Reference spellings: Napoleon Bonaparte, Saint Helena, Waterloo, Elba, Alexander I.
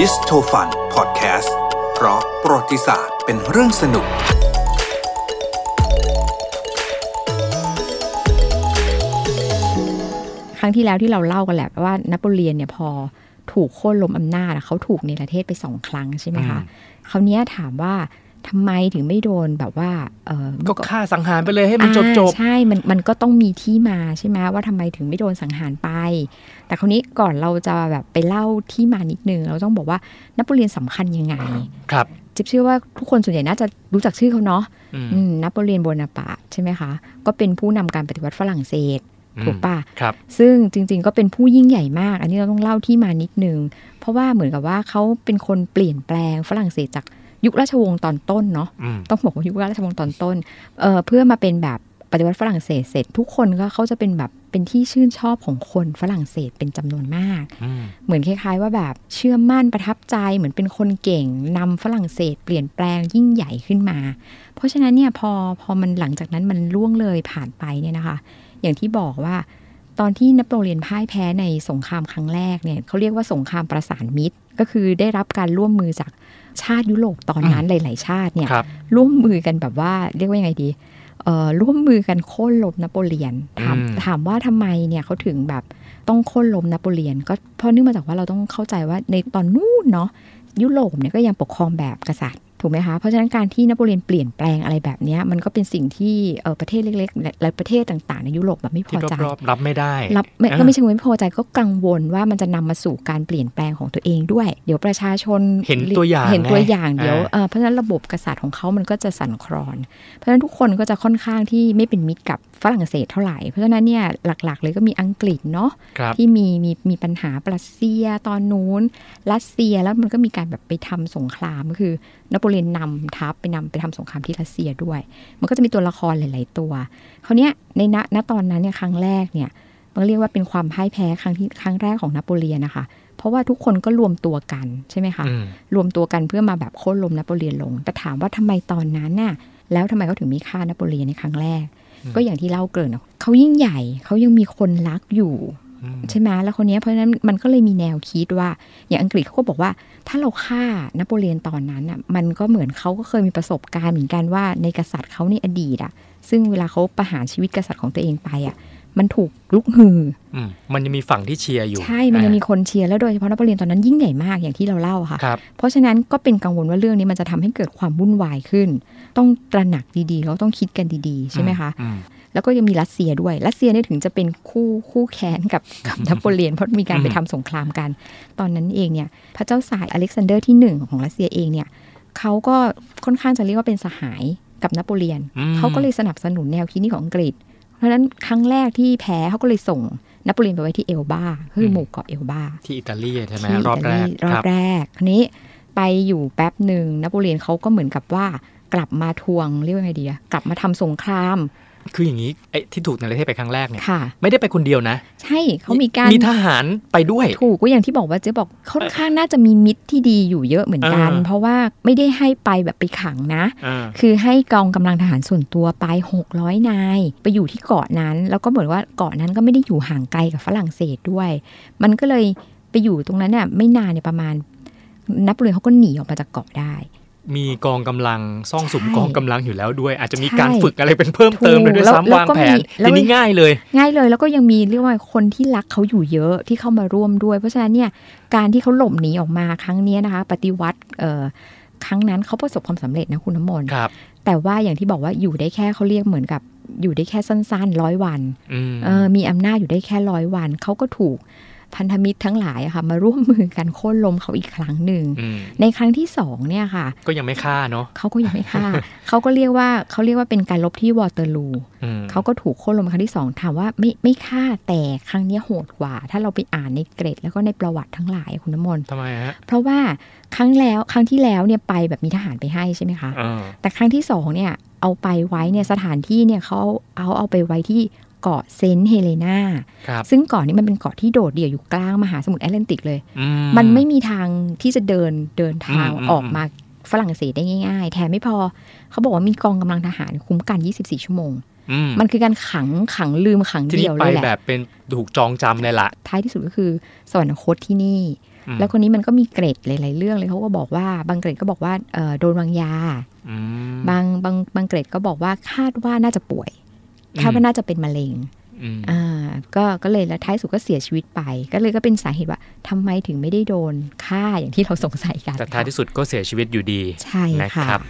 ฮิสโทฟันพอดแคสต์เพราะประวัติศาสตร์เป็นเรื่องสนุกครั้งที่แล้วที่เราเล่ากันแหละว่านโปเลียนเนี่ยพอถูกโค่นล้มอำนาจเขาถูกเนรเทศไป2 ครั้งใช่ไหมคะคราวนี้ถามว่าทำไมถึงไม่โดนแบบว่าก็ฆ่าสังหารไปเลยให้มันจบๆใช่มันก็ต้องมีที่มาใช่ไหมว่าทำไมถึงไม่โดนสังหารไปแต่คราวนี้ก่อนเราจะแบบไปเล่าที่มานิดนึงเราต้องบอกว่านโปเลียนสำคัญยังไงครับจิ๊บเชื่อว่าทุกคนส่วนใหญ่น่าจะรู้จักชื่อเขาเนาะนโปเลียนโบนาปาร์ตใช่ไหมคะก็เป็นผู้นำการปฏิวัติฝรั่งเศสถูกป่ะซึ่งจริงๆก็เป็นผู้ยิ่งใหญ่มากอันนี้เราต้องเล่าที่มานิดนึงเพราะว่าเหมือนกับว่าเขาเป็นคนเปลี่ยนแปลงฝรั่งเศสจากยุคราชวงศ์ตอนต้นเนาะต้องบอกว่ายุคราชวงศ์ตอนต้นเพื่อมาเป็นแบบปฏิวัติฝรั่งเศสเสร็จทุกคนก็เขาจะเป็นแบบเป็นที่ชื่นชอบของคนฝรั่งเศสเป็นจำนวนมากเหมือนคล้ายๆว่าแบบเชื่อมั่นประทับใจเหมือนเป็นคนเก่งนำฝรั่งเศสเปลี่ยนแปลงยิ่งใหญ่ขึ้นมาเพราะฉะนั้นเนี่ยพอมันหลังจากนั้นมันล่วงเลยผ่านไปเนี่ยนะคะอย่างที่บอกว่าตอนที่นโปเลียนพ่ายแพ้ในสงครามครั้งแรกเนี่ยเขาเรียกว่าสงครามประสานมิตรก็คือได้รับการร่วมมือจากชาติยุโรปตอนนั้นหลายๆชาติเนี่ย ร่วมมือกันแบบว่าเรียกว่ายังไงดีร่วมมือกันโค่นล้มนโปเลียนถามว่าทำไมเนี่ยเขาถึงแบบต้องโค่นล้มนโปเลียนก็เพราะเนื่องมาจากว่าเราต้องเข้าใจว่าในตอนนู้นเนาะยุโรปเนี่ยก็ยังปกครองแบบกษัตริย์ถูกไหมคะเพราะฉะนั้นการที่นโปเลียนเปลี่ยนแปลงอะไรแบบนี้มันก็เป็นสิ่งที่ประเทศเล็กๆหลายประเทศต่างๆในยุโรปแบบไม่พอใจรับไม่ได้รับก็ไม่ใช่ไม่พอใจก็กังวลว่ามันจะนำมาสู่การเปลี่ยนแปลงของตัวเองด้วยเดี๋ยวประชาชนเห็นตัวอย่างเดี๋ยวเพราะฉะนั้นระบบกษัตริย์ของเขามันก็จะสั่นคลอนเพราะฉะนั้นทุกคนก็จะค่อนข้างที่ไม่เป็นมิตรกับฝรั่งเศสเท่าไหร่เพราะฉะนั้นเนี่ยหลักๆเลยก็มีอังกฤษเนาะที่มีปัญหาปรัสเซียตอนนู้นรัสเซียแล้วมันก็มีการแบบไปทำสงครามก็คือนโปเลียนนำทัพไปทำสงครามที่รัสเซียด้วยมันก็จะมีตัวละครหลายๆตัวคราวเนี้ยในณตอนนั้นเนี่ยครั้งแรกเนี่ยมันเรียกว่าเป็นความพ่ายแพ้ครั้งแรกของนโปเลียนนะคะเพราะว่าทุกคนก็รวมตัวกันใช่ไหมคะรวมตัวกันเพื่อมาแบบโค่นล้มนโปเลียนลงแต่ถามว่าทำไมตอนนั้นน่ะแล้วทำไมเขาถึงมีฆ่านโปเลียนในครั้งแรกก็อย่างที่เล่าเกินเขายิ่งใหญ่เขายังมีคนรักอยู่ใช่ไหมแล้วคนนี้เพราะฉะนั้นมันก็เลยมีแนวคิดว่าอย่างอังกฤษเขาก็บอกว่าถ้าเราฆ่านโปเลียนตอนนั้นอ่ะมันก็เหมือนเขาก็เคยมีประสบการณ์เหมือนกันว่าในกษัตริย์เขาในอดีตอ่ะซึ่งเวลาเขาประหารชีวิตกษัตริย์ของตัวเองไปอ่ะมันถูกลุกฮือมันยังมีฝั่งที่เชียร์อยู่ใช่มันยังมีคนเชียร์แล้วโดยเฉพาะนโปเลียนตอนนั้นยิ่งใหญ่มากอย่างที่เราเล่าค่ะเพราะฉะนั้นก็เป็นกังวลว่าเรื่องนี้มันจะทำให้เกิดความวุ่นวายขึ้นต้องตระหนักดีๆเขาต้องคิดกันดีๆใช่ไหมคะแล้วก็ยังมีรัสเซียด้วยรัสเซียเนี่ยถึงจะเป็นคู่แค้นกับนโปเลียนเพราะมีการไปทำสงครามกันตอนนั้นเองเนี่ยพระเจ้าทาร์อเล็กซานเดอร์ที่1ของรัสเซียเองเนี่ยเขาก็ค่อนข้างจะเรียกว่าเป็นสหายกับนโปเลียนเขาก็เลยสนับสนุนแนวคิดนี้ของอังกฤษเพราะนั้นครั้งแรกที่แพ้เขาก็เลยส่งนโปเลียนไปไว้ที่เอลบาคือหมู่เกาะเอลบาที่อิตาลีใช่ไหมรอบแรกคราวนี้ไปอยู่แป๊บหนึ่งนโปเลียนเขาก็เหมือนกับว่ากลับมาทวงเรียกว่าไงดีกลับมาทำสงครามคืออย่างนี้ไอ้ที่ถูกในประเทศไปครั้งแรกเนี่ยไม่ได้ไปคนเดียวนะใช่เขามีการมีทหารไปด้วยถูกก็อย่างที่บอกว่าเจ๊บอกค่อนข้างน่าจะมีมิตรที่ดีอยู่เยอะเหมือนกันเพราะว่าไม่ได้ให้ไปแบบไปขังนะคือให้กองกำลังทหารส่วนตัวไป600นายไปอยู่ที่เกาะนั้นแล้วก็เหมือนว่าเกาะนั้นก็ไม่ได้อยู่ห่างไกลกับฝรั่งเศสด้วยมันก็เลยไปอยู่ตรงนั้นเนี่ยไม่นานเนี่ยประมาณนโปเลียนเขาก็หนีออกมาจากเกาะได้มีกองกำลังซ่องสุมกองกำลังอยู่แล้วด้วยอาจจะมีการฝึกอะไรเป็นเพิ่มเติมเลยด้วยซ้ำวางแผนทีนี้ง่ายเลยแล้วก็ยังมีเรียกว่าคนที่รักเขาอยู่เยอะที่เข้ามาร่วมด้วยเพราะฉะนั้นเนี่ยการที่เขาหลบหนีออกมาครั้งนี้นะคะปฏิวัติครั้งนั้นเขาประสบความสำเร็จนะคุณน้ำมนต์แต่ว่าอย่างที่บอกว่าอยู่ได้แค่เขาเรียกเหมือนกับอยู่ได้แค่สั้นๆ100 วันมีอำนาจอยู่ได้แค่100 วันเขาก็ถูกพันธมิตรทั้งหลายค่ะมาร่วมมือกันโค่นล้มเขาอีกครั้งหนึ่งในครั้งที่2เนี่ยค่ะก็ยังไม่ฆ่าเนาะเขาก็ยังไม่ฆ่า เขาก็เรียกว่าเป็นการรบที่วอเตอร์ลูเขาก็ถูกโค่นล้มครั้งที่2ถามว่าไม่ฆ่าแต่ครั้งนี้โหดกว่าถ้าเราไปอ่านในเกรดแล้วก็ในประวัติทั้งหลายคุณน้ำมนต์ทำไมฮะเพราะว่าครั้งที่แล้วเนี่ยไปแบบมีทหารไปให้ใช่ไหมคะแต่ครั้งที่2เนี่ยเอาไปไว้เนี่ยสถานที่เนี่ยเขาเอาไปไว้ที่เกาะเซนต์เฮเลนาซึ่งเกาะนี้มันเป็นเกาะที่โดดเดี่ยวอยู่กลางมหาสมุทรแอตแลนติกเลยมันไม่มีทางที่จะเดินทางออกมาฝรั่งเศสได้ง่ายๆแถมไม่พอเขาบอกว่ามีกองกำลังทหารคุ้มกัน24 ชั่วโมง มันคือการขังลืมขังเดี่ยวเลยแหละที่ไปแบบเป็นถูกจองจำเลยล่ะท้ายที่สุดก็คือสวรรคตที่นี่แล้วคนนี้มันก็มีเกรดหลายๆเรื่องเลยเขาก็บอกว่าบางเกรดก็บอกว่าโดนวางยาบางเกรดก็บอกว่าคาดว่าน่าจะป่วยคาดว่าน่าจะเป็นมะเร็งก็เลยแล้วท้ายสุดก็เสียชีวิตไปก็เลยก็เป็นสาเหตุว่าทำไมถึงไม่ได้โดนฆ่าอย่างที่เราสงสัยกันแต่ท้ายที่สุดก็เสียชีวิตอยู่ดีใช่นะครับ